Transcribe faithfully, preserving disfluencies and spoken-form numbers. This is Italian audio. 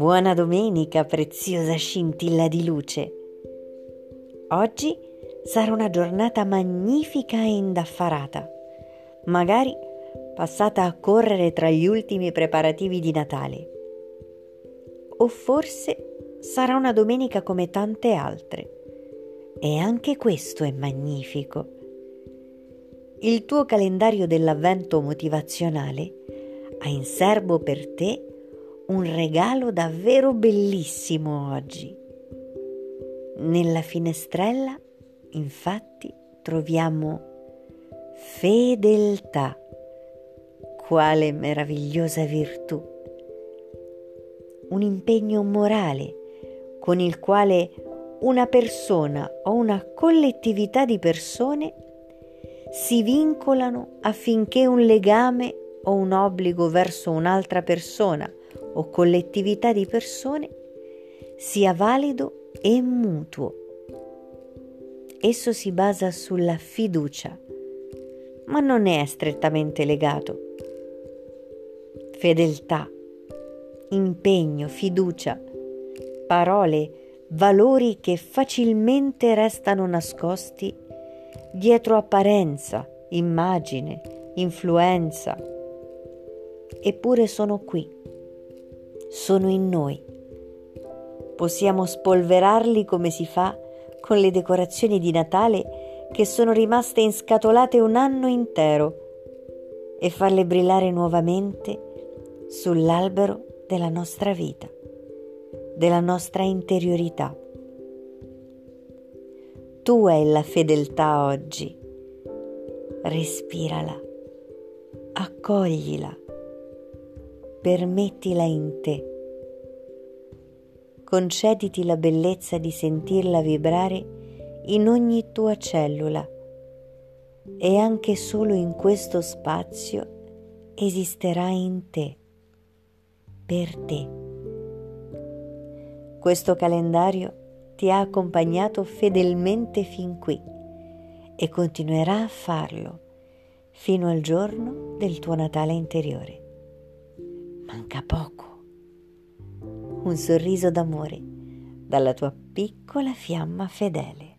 Buona domenica, preziosa scintilla di luce. Oggi sarà una giornata magnifica e indaffarata, magari passata a correre tra gli ultimi preparativi di Natale. O forse sarà una domenica come tante altre, e anche questo è magnifico. Il tuo calendario dell'avvento motivazionale ha in serbo per te un regalo davvero bellissimo oggi. Nella finestrella, infatti, troviamo fedeltà. Quale meravigliosa virtù! Un impegno morale con il quale una persona o una collettività di persone si vincolano affinché un legame o un obbligo verso un'altra persona o collettività di persone sia valido e mutuo. Esso si basa sulla fiducia, ma non è strettamente legato. Fedeltà, impegno, fiducia, parole, valori che facilmente restano nascosti dietro apparenza, immagine, influenza. Eppure sono qui. Sono in noi. Possiamo spolverarli come si fa con le decorazioni di Natale che sono rimaste inscatolate un anno intero e farle brillare nuovamente sull'albero della nostra vita, della nostra interiorità. Tua è la fedeltà oggi. Respirala, accoglila. Permettila in te. Concediti la bellezza di sentirla vibrare in ogni tua cellula e anche solo in questo spazio esisterà in te, per te. Questo calendario ti ha accompagnato fedelmente fin qui e continuerà a farlo fino al giorno del tuo Natale interiore. Manca poco. Un sorriso d'amore dalla tua piccola fiamma fedele.